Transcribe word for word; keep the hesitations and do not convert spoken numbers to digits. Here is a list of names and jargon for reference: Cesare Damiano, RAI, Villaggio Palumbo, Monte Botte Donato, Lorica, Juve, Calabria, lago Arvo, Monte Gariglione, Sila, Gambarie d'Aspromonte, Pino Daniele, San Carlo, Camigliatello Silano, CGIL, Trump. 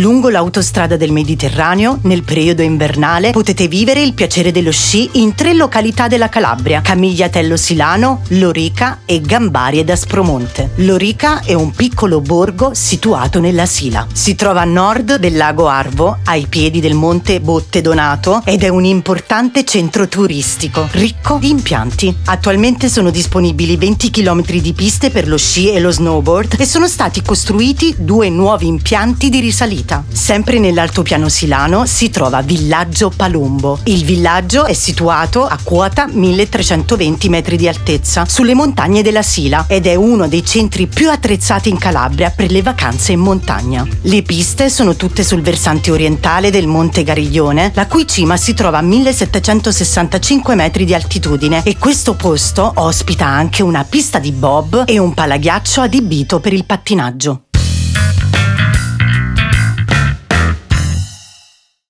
lungo l'autostrada del Mediterraneo, nel periodo invernale, potete vivere il piacere dello sci in tre località della Calabria: Camigliatello Silano, Lorica e Gambarie d'Aspromonte. Lorica è un piccolo borgo situato nella Sila. Si trova a nord del lago Arvo, ai piedi del monte Botte Donato, ed è un importante centro turistico, ricco di impianti. Attualmente sono disponibili venti chilometri di piste per lo sci e lo snowboard e sono stati costruiti due nuovi impianti di risalita. Sempre nell'altopiano silano si trova Villaggio Palumbo. Il villaggio è situato a quota milletrecentoventi metri di altezza, sulle montagne della Sila, ed è uno dei centri più attrezzati in Calabria per le vacanze in montagna. Le piste sono tutte sul versante orientale del Monte Gariglione, la cui cima si trova a millesettecentosessantacinque metri di altitudine, e questo posto ospita anche una pista di bob e un palaghiaccio adibito per il pattinaggio.